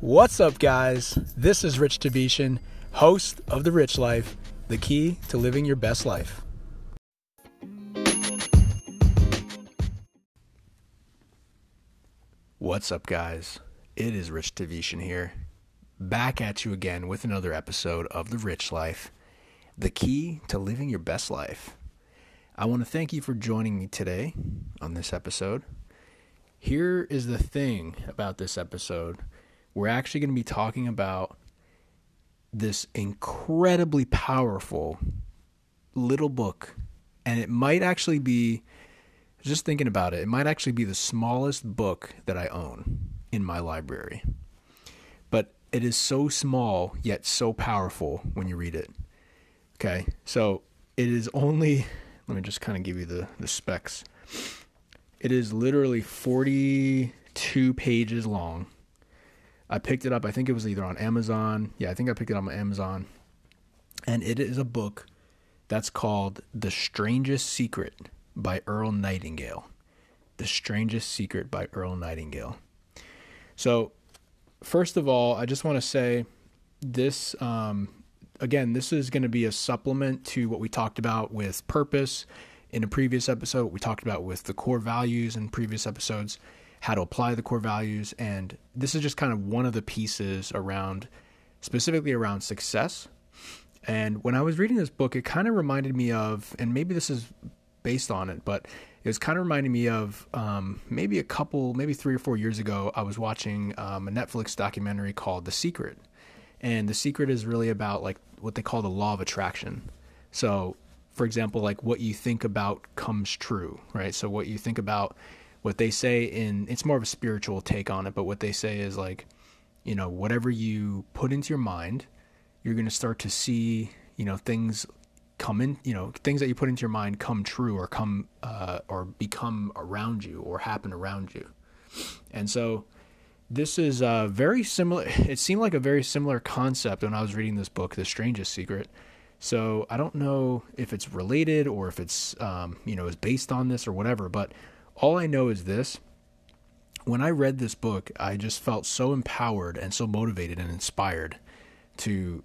What's up, guys? This is Rich Tavetian, host of The Rich Life, the key to living your best life. What's up, guys? It is Rich Tavetian here, back at you again with another episode of The Rich Life, the key to living your best life. I want to thank you for joining me today on this episode. Here is the thing about this episode. We're actually going to be talking about this incredibly powerful little book. And it might actually be, just thinking about it, it might actually be the smallest book that I own in my library. But it is so small, yet so powerful when you read it. Okay, so it is only, let me just kind of give you the specs. It is literally 42 pages long. I picked it up, I think it was either on Amazon. Yeah, I think I picked it up on Amazon. And it is a book that's called The Strangest Secret by Earl Nightingale. The Strangest Secret by Earl Nightingale. So, first of all, I just want to say this, again, this is going to be a supplement to what we talked about with purpose in a previous episode, what we talked about with the core values in previous episodes, how to apply the core values, and this is just kind of one of the pieces around, specifically around success. And when I was reading this book, it kind of reminded me of, and maybe this is based on it, but it was kind of reminding me of maybe a couple, maybe 3 or 4 years ago, I was watching a Netflix documentary called The Secret. And The Secret is really about like what they call the law of attraction. So for example, like what you think about comes true, right? So what you think about, what they say in, it's more of a spiritual take on it, but what they say is like, you know, whatever you put into your mind, you're going to start to see, you know, things come in, you know, things that you put into your mind come true or come, or become around you or happen around you. And so this is a very similar, it seemed like a very similar concept when I was reading this book, The Strangest Secret. So I don't know if it's related or if it's, you know, is based on this or whatever, but all I know is this, when I read this book, I just felt so empowered and so motivated and inspired to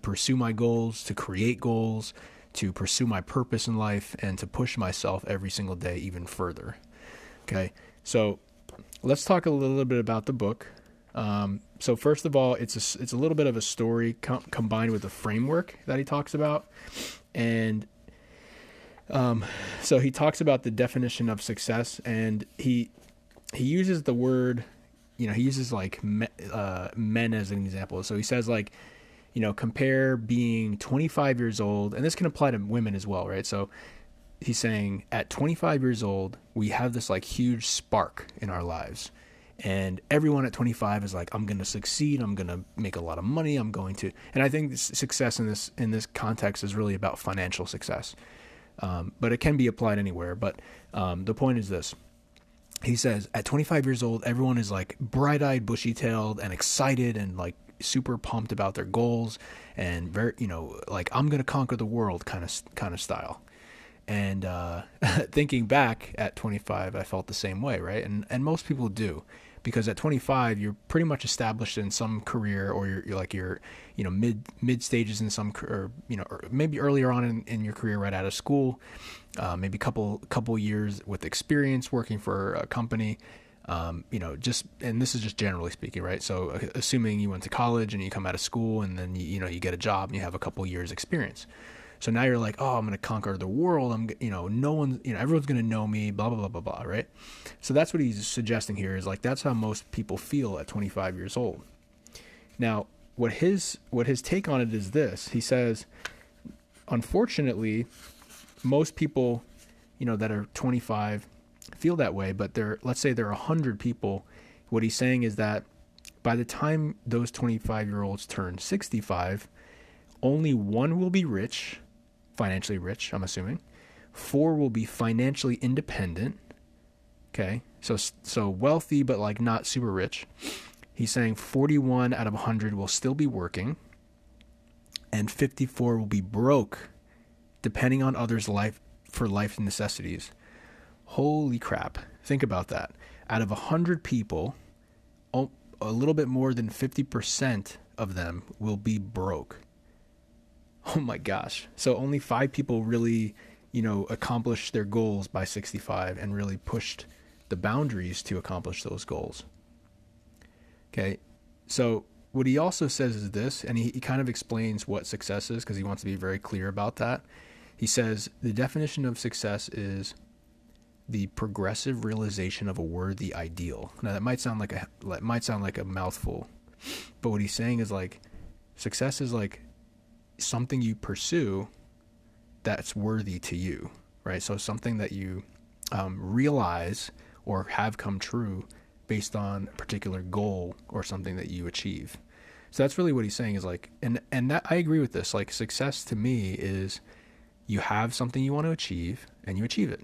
pursue my goals, to create goals, to pursue my purpose in life, and to push myself every single day even further. Okay, so let's talk a little bit about the book. So first of all, it's a little bit of a story combined with a framework that he talks about, and so he talks about the definition of success, and he uses the word, you know, he uses like men as an example. So he says like, you know, compare being 25 years old, and this can apply to women as well, right? So he's saying at 25 years old, we have this like huge spark in our lives, and everyone at 25 is like, I'm going to succeed. I'm going to make a lot of money. I'm going to, and I think success in this context is really about financial success. But it can be applied anywhere. But the point is this. He says, at 25 years old, everyone is like bright-eyed, bushy-tailed, and excited and like super pumped about their goals and very, you know, like I'm going to conquer the world kind of style. And thinking back at 25, I felt the same way, right? And most people do, because at 25, you're pretty much established in some career, or you're you know, mid stages in some, or, you know, or maybe earlier on in your career, right out of school, maybe a couple years with experience working for a company, you know, just, and this is just generally speaking, right? So assuming you went to college and you come out of school and then, you know, you get a job and you have a couple years experience. So now you're like, oh, I'm going to conquer the world. I'm, you know, no one, you know, everyone's going to know me, blah, blah, blah, blah, blah. Right. So that's what he's suggesting here is like, that's how most people feel at 25 years old. Now, what his take on it is this, he says, unfortunately, most people, you know, that are 25 feel that way, but let's say there are 100 people. What he's saying is that by the time those 25-year-olds turn 65, only one will be rich. Financially rich, I'm assuming. 4 will be financially independent. Okay, so wealthy, but like not super rich. He's saying 41 out of 100 will still be working, and 54 will be broke, depending on others' life for life necessities. Holy crap! Think about that. Out of 100 people, a little bit more than 50% of them will be broke. Oh my gosh. So only 5 people really, accomplished their goals by 65 and really pushed the boundaries to accomplish those goals. Okay. So what he also says is this, and he kind of explains what success is because he wants to be very clear about that. He says, the definition of success is the progressive realization of a worthy ideal. Now that might sound like a mouthful, but what he's saying is success is something you pursue that's worthy to you, right? So something that you realize or have come true based on a particular goal or something that you achieve. So that's really what he's saying is and that I agree with this. Success to me is you have something you want to achieve and you achieve it.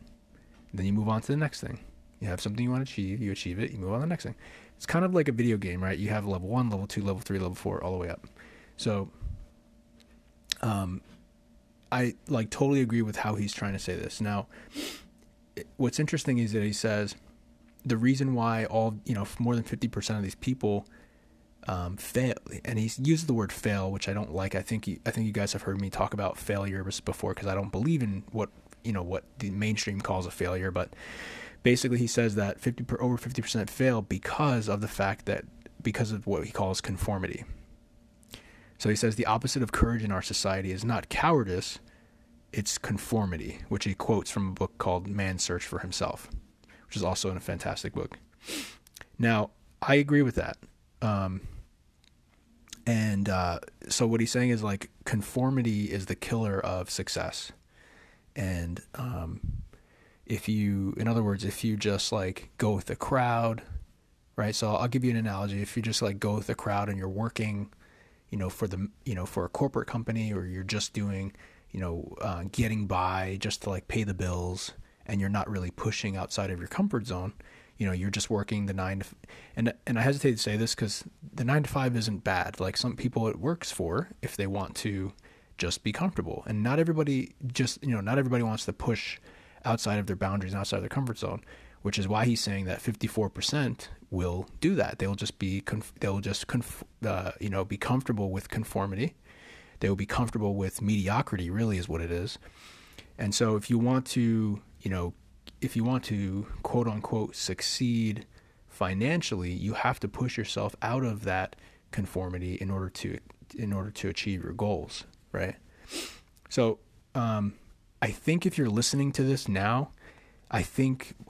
Then you move on to the next thing. You have something you want to achieve, you achieve it, you move on to the next thing. It's kind of like a video game, right? You have level 1, level 2, level 3, level 4, all the way up. So I totally agree with how he's trying to say this. Now, what's interesting is that he says the reason why more than 50% of these people fail, and he uses the word fail, which I don't like. I think you guys have heard me talk about failure before because I don't believe in what the mainstream calls a failure, but basically he says that over 50% fail because of what he calls conformity. So he says the opposite of courage in our society is not cowardice, it's conformity, which he quotes from a book called Man's Search for Himself, which is also a fantastic book. Now, I agree with that. So what he's saying is conformity is the killer of success. And if you just go with the crowd, right? So I'll give you an analogy. If you just go with the crowd and you're working, for a corporate company, or you're just doing, getting by just to pay the bills, and you're not really pushing outside of your comfort zone, you're just working the 9 to 5, and I hesitate to say this because the 9 to 5 isn't bad. Some people it works for if they want to just be comfortable, and not everybody wants to push outside of their boundaries and outside of their comfort zone, which is why he's saying that 54% will do that. They will just be comfortable with conformity. They will be comfortable with mediocrity, really is what it is. And so if you want to, quote unquote succeed financially, you have to push yourself out of that conformity in order to achieve your goals, right? So, I think if you're listening to this now, I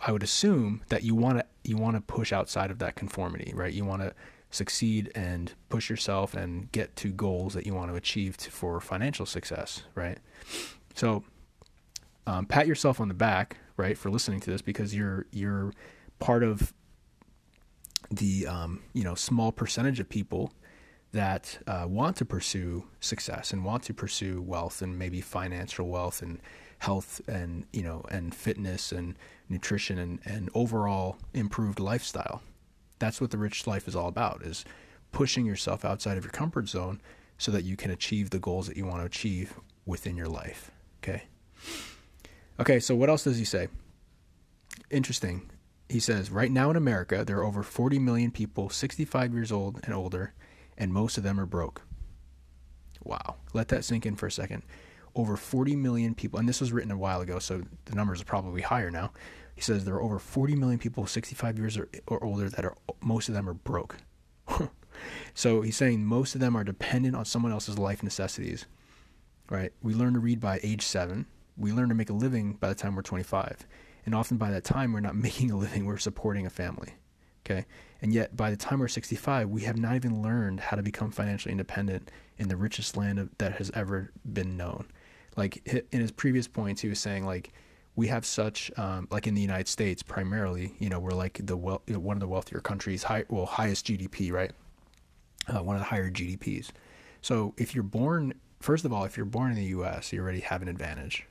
would assume that you want to push outside of that conformity, right? You want to succeed and push yourself and get to goals that you want to achieve for financial success, right? So, pat yourself on the back, right, for listening to this, because you're part of the small percentage of people that want to pursue success and want to pursue wealth, and maybe financial wealth and health and and fitness and nutrition and overall improved lifestyle. That's what the rich life is all about, is pushing yourself outside of your comfort zone so that you can achieve the goals that you want to achieve within your life. Okay, so what else does he say? Interesting. He says, right now in America, there are over 40 million people 65 years old and older, and most of them are broke. Wow. Let that sink in for a second. Over 40 million people, and this was written a while ago, so the numbers are probably higher now. He says there are over 40 million people 65 years or older that are, most of them are broke. So he's saying most of them are dependent on someone else's life necessities, right? We learn to read by age 7. We learn to make a living by the time we're 25. And often by that time, we're not making a living, we're supporting a family. Okay. And yet by the time we're 65, we have not even learned how to become financially independent in the richest land that has ever been known. In his previous points, he was saying we have such, in the United States primarily, we're one of the wealthier countries, highest GDP, right? One of the higher GDPs. So if you're born in the US, you already have an advantage.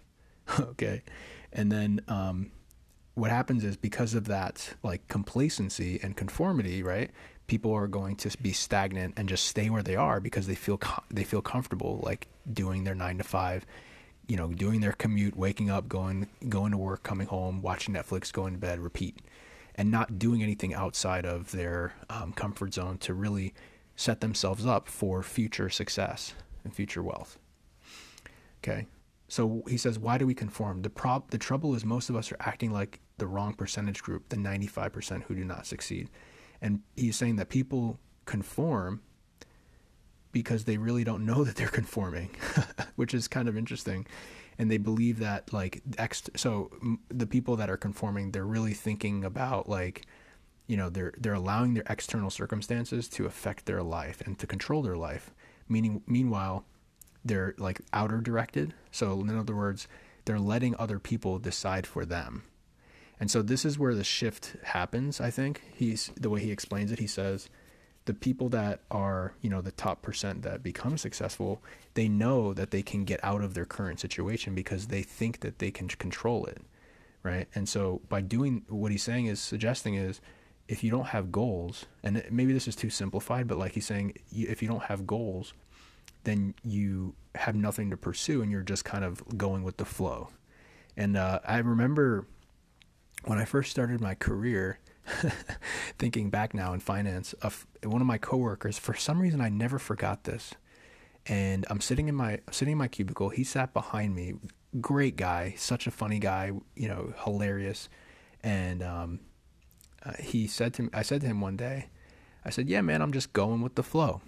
Okay. And then, what happens is because of that, complacency and conformity, right? People are going to be stagnant and just stay where they are because they feel comfortable, doing their 9 to 5, doing their commute, waking up, going to work, coming home, watching Netflix, going to bed, repeat. and not doing anything outside of their comfort zone to really set themselves up for future success and future wealth. Okay. So he says, why do we conform? The trouble is most of us are acting like the wrong percentage group, the 95% who do not succeed. And he's saying that people conform because they really don't know that they're conforming, which is kind of interesting. And they believe that so the people that are conforming, they're really thinking about they're allowing their external circumstances to affect their life and to control their life. Meanwhile, they're like outer directed. So in other words, they're letting other people decide for them. And so this is where the shift happens. I think the way he explains it, he says the people that are, the top percent that become successful, they know that they can get out of their current situation because they think that they can control it. Right. And so by doing what he's saying is suggesting is, if you don't have goals, and maybe this is too simplified, but like he's saying, if you don't have goals, then you have nothing to pursue and you're just kind of going with the flow. And I remember when I first started my career, thinking back now in finance, one of my coworkers, for some reason, I never forgot this. And I'm sitting in my cubicle. He sat behind me. Great guy, such a funny guy, hilarious. And I said to him one day, I said, yeah, man, I'm just going with the flow.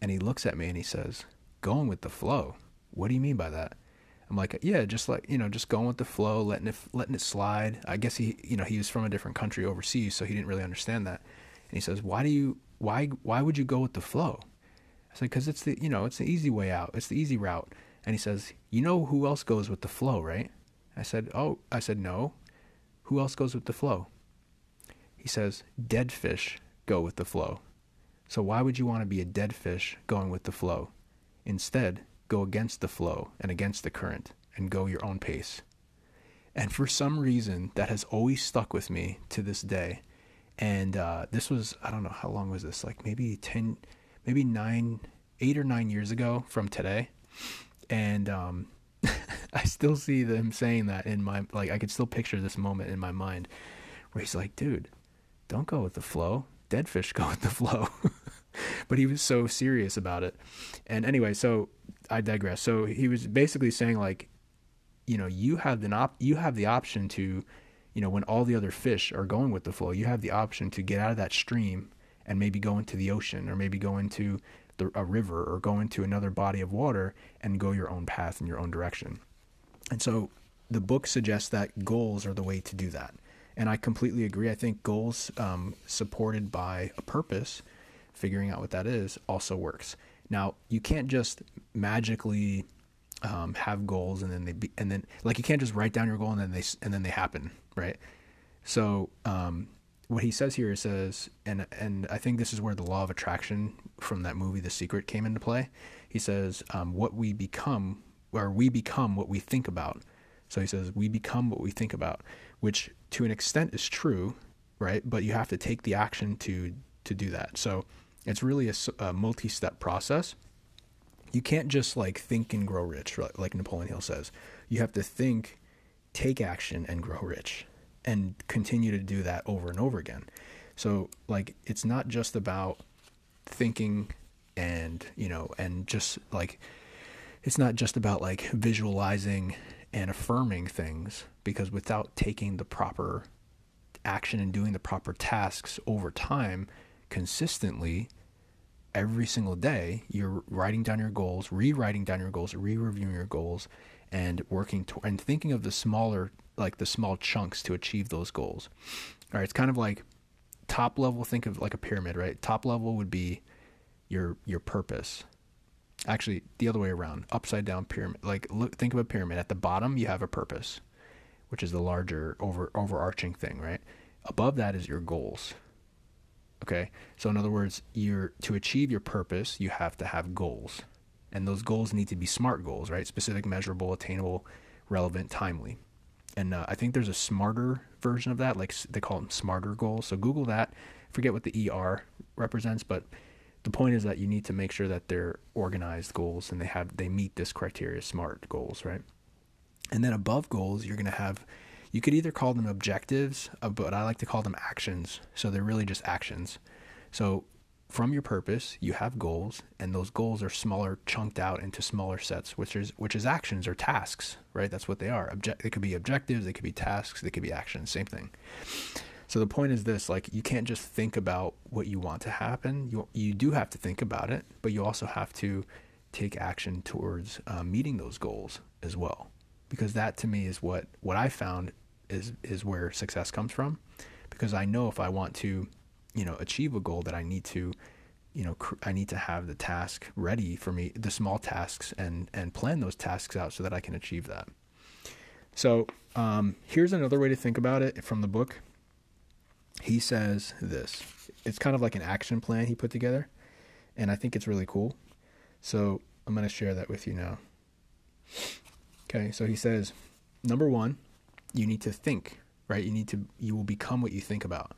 And he looks at me and he says, going with the flow? What do you mean by that? I'm like, yeah, just just going with the flow, letting it slide. I guess he was from a different country overseas, so he didn't really understand that. And he says, why would you go with the flow? I said, cause it's the easy way out. It's the easy route. And he says, you know who else goes with the flow, right? I said, no, who else goes with the flow? He says, dead fish go with the flow. So why would you want to be a dead fish going with the flow? Instead, go against the flow and against the current and go your own pace. And for some reason, that has always stuck with me to this day. And this was, I don't know, how long was this? Like maybe 8 or 9 years ago from today. And I still see them saying that in my, I could still picture this moment in my mind where he's like, dude, don't go with the flow. Dead fish go with the flow. But he was so serious about it. And anyway, so I digress. So he was basically saying you have the option to, when all the other fish are going with the flow, you have the option to get out of that stream and maybe go into the ocean or maybe go into a river or go into another body of water and go your own path in your own direction. And so the book suggests that goals are the way to do that. And I completely agree. I think goals supported by a purpose, figuring out what that is, also works. Now, you can't just magically have goals and then you can't just write down your goal and then they happen, right? So what he says here says, and I think this is where the law of attraction from that movie The Secret came into play. He says, we become what we think about. So he says, we become what we think about, which to an extent is true, right? But you have to take the action to do that. So it's really a multi-step process. You can't just think and grow rich, like Napoleon Hill says. You have to think, take action, and grow rich, and continue to do that over and over again. So it's not just about thinking and it's not just about visualizing and affirming things, because without taking the proper action and doing the proper tasks over time, consistently, every single day, you're writing down your goals, rewriting down your goals, re-reviewing your goals, and working and thinking of the small chunks to achieve those goals. All right. It's kind of top level. Think of a pyramid, right? Top level would be your purpose. Actually, the other way around, upside down pyramid. Think of a pyramid. At the bottom, you have a purpose, which is the larger overarching thing, right? Above that is your goals. Okay. So in other words, to achieve your purpose, you have to have goals, and those goals need to be SMART goals, right? Specific, measurable, attainable, relevant, timely. And I think there's a smarter version of that. They call them smarter goals. So Google that. Forget what the ER represents, but the point is that you need to make sure that they're organized goals and they meet this criteria, SMART goals, right? And then above goals, you're going to have, You could either call them objectives, but I like to call them actions. So they're really just actions. So from your purpose, you have goals, and those goals are smaller, chunked out into smaller sets, which is actions or tasks, right? That's what they are. They could be objectives, they could be tasks, they could be actions, same thing. So the point is this, like, you can't just think about what you want to happen. You do have to think about it, but you also have to take action towards meeting those goals as well, because that to me is what I found is where success comes from. Because I know if I want to, you know, achieve a goal, that I need to, you know, I need to have the task ready for me, the small tasks, and plan those tasks out so that I can achieve that. So here's another way to think about it from the book. He says this, it's kind of like an action plan he put together, and I think it's really cool. So I'm going to share that with you now. Okay. So he says, number one, you need to think, right? You will become what you think about.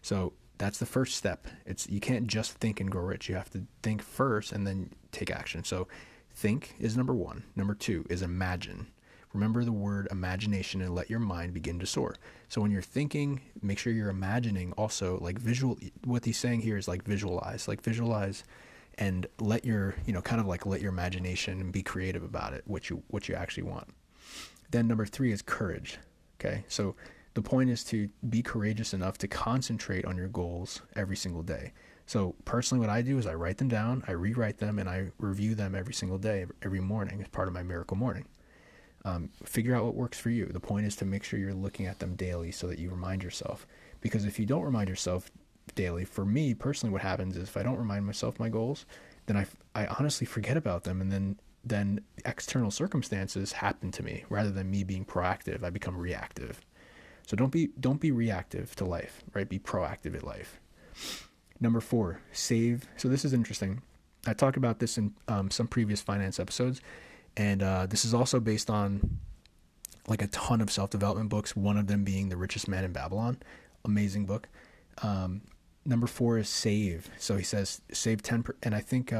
So that's the first step. You can't just think and grow rich. You have to think first and then take action. So think is number one. Number two is imagine. Remember the word imagination and let your mind begin to soar. So when you're thinking, make sure you're imagining also, like, visual. What he's saying here is like visualize and let your, you know, kind of like let your imagination be creative about it, what you actually want. Then number three is courage. Okay. So the point is to be courageous enough to concentrate on your goals every single day. So personally, what I do is I write them down, I rewrite them, and I review them every single day, every morning, as part of my miracle morning. Figure out what works for you. The point is to make sure you're looking at them daily so that you remind yourself, because if you don't remind yourself daily, for me personally, what happens is if I don't remind myself my goals, then I honestly forget about them. And then external circumstances happen to me rather than me being proactive. I become reactive. So don't be reactive to life, right? Be proactive at life. Number four, save. So this is interesting. I talked about this in some previous finance episodes. And this is also based on like a ton of self-development books, one of them being The Richest Man in Babylon. Amazing book. Number four is save. So he says save 10%. And I think,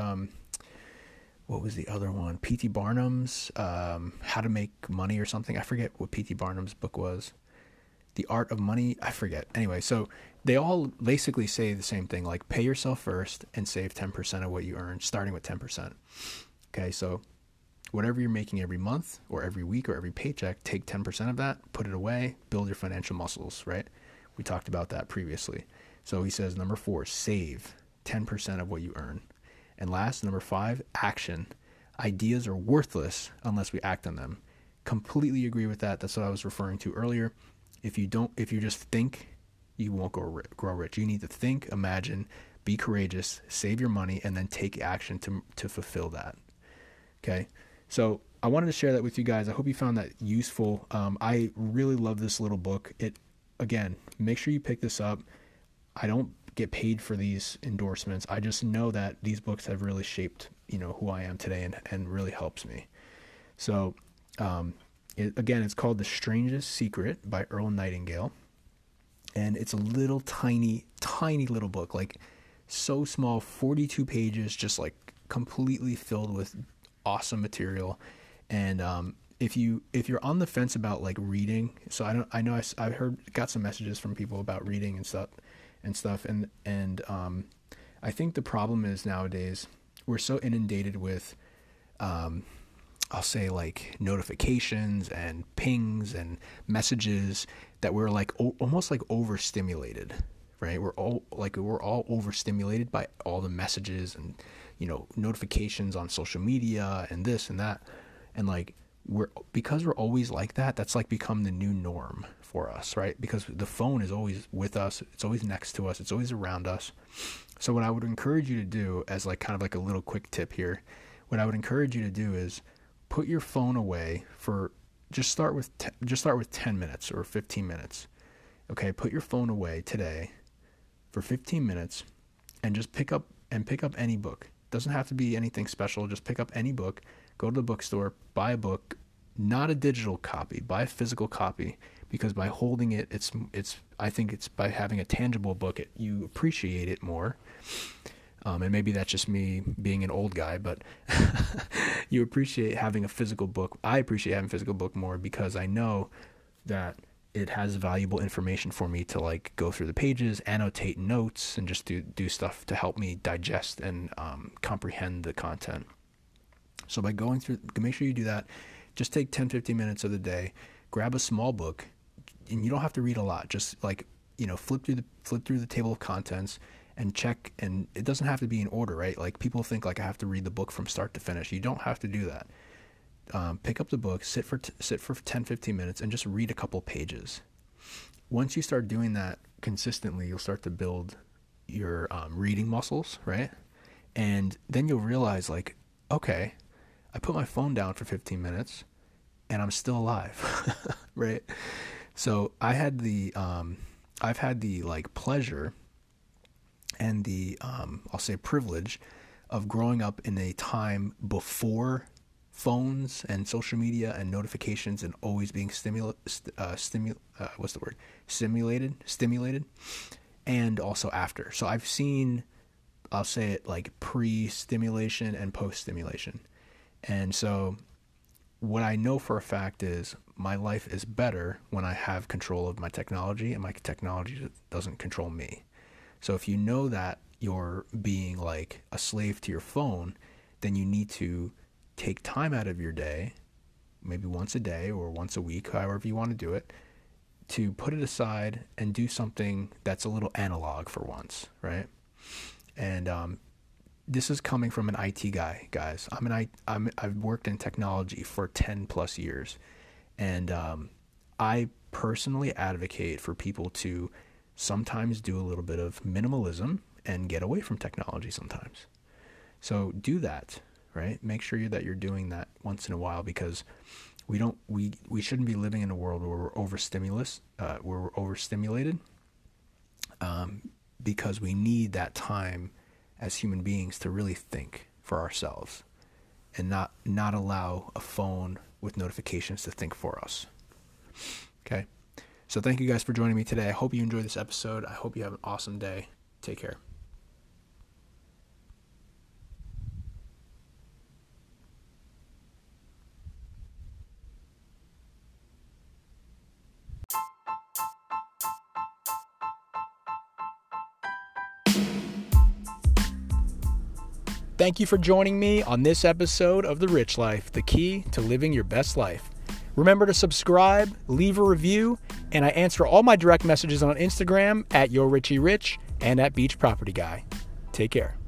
what was the other one? P.T. Barnum's How to Make Money or something. I forget what P.T. Barnum's book was. The Art of Money. I forget. Anyway, so they all basically say the same thing, like pay yourself first and save 10% of what you earn, starting with 10%. Okay, so whatever you're making every month or every week or every paycheck, take 10% of that, put it away, build your financial muscles, right? We talked about that previously. So he says, number four, save 10% of what you earn. And last, number five, action. Ideas are worthless unless we act on them. Completely agree with that. That's what I was referring to earlier. If you just think, you won't grow rich. You need to think, imagine, be courageous, save your money, and then take action to fulfill that. Okay. So I wanted to share that with you guys. I hope you found that useful. I really love this little book. Again, make sure you pick this up. I don't get paid for these endorsements. I just know that these books have really shaped, you know, who I am today and really helps me. So, it's called The Strangest Secret by Earl Nightingale. And it's a little tiny, tiny little book, like so small, 42 pages, just like completely filled with awesome material. And if you're on the fence about like reading, so I got some messages from people about reading and stuff. And I think the problem is nowadays we're so inundated with, I'll say like notifications and pings and messages that we're like almost like overstimulated, right? We're all overstimulated by all the messages and, you know, notifications on social media and this and that. And like, because we're always like that, that's like become the new norm for us, right? Because the phone is always with us. It's always next to us. It's always around us. So what I would encourage you to do as like, kind of like a little quick tip here, what I would encourage you to do is put your phone away for, just start with 10 minutes or 15 minutes. Okay. Put your phone away today for 15 minutes and just pick up any book. Doesn't have to be anything special. Just pick up any book, go to the bookstore, buy a book, not a digital copy, buy a physical copy, because by holding it, I think by having a tangible book, you appreciate it more. And maybe that's just me being an old guy, but you appreciate having a physical book. I appreciate having a physical book more because I know that it has valuable information for me to like go through the pages, annotate notes, and just do stuff to help me digest and comprehend the content. So by going through, make sure you do that. Just take 10, 15 minutes of the day, grab a small book, and you don't have to read a lot. Just like, you know, flip through the table of contents and check. And it doesn't have to be in order, right? Like people think like I have to read the book from start to finish. You don't have to do that. Pick up the book, sit for 10, 15 minutes and just read a couple pages. Once you start doing that consistently, you'll start to build your reading muscles, right? And then you'll realize like, okay, I put my phone down for 15 minutes and I'm still alive, right? So I had the, I've had the like pleasure and the, I'll say privilege of growing up in a time before phones and social media and notifications and always being stimulated, and also after. So I've seen, I'll say it like pre-stimulation and post-stimulation. And so what I know for a fact is my life is better when I have control of my technology and my technology doesn't control me. So if you know that you're being like a slave to your phone, then you need to take time out of your day, maybe once a day or once a week, however you want to do it, to put it aside and do something that's a little analog for once, right? And this is coming from an IT guy, guys. I've worked in technology for 10 plus years. And I personally advocate for people to sometimes do a little bit of minimalism and get away from technology sometimes. So do that, right? Make sure that you're doing that once in a while, because we shouldn't be living in a world where we're overstimulated because we need that time as human beings to really think for ourselves and not allow a phone with notifications to think for us. Okay. So thank you guys for joining me today. I hope you enjoyed this episode. I hope you have an awesome day. Take care. Thank you for joining me on this episode of The Rich Life, the key to living your best life. Remember to subscribe, leave a review, and I answer all my direct messages on Instagram at YoRichieRich and at Beach Property Guy. Take care.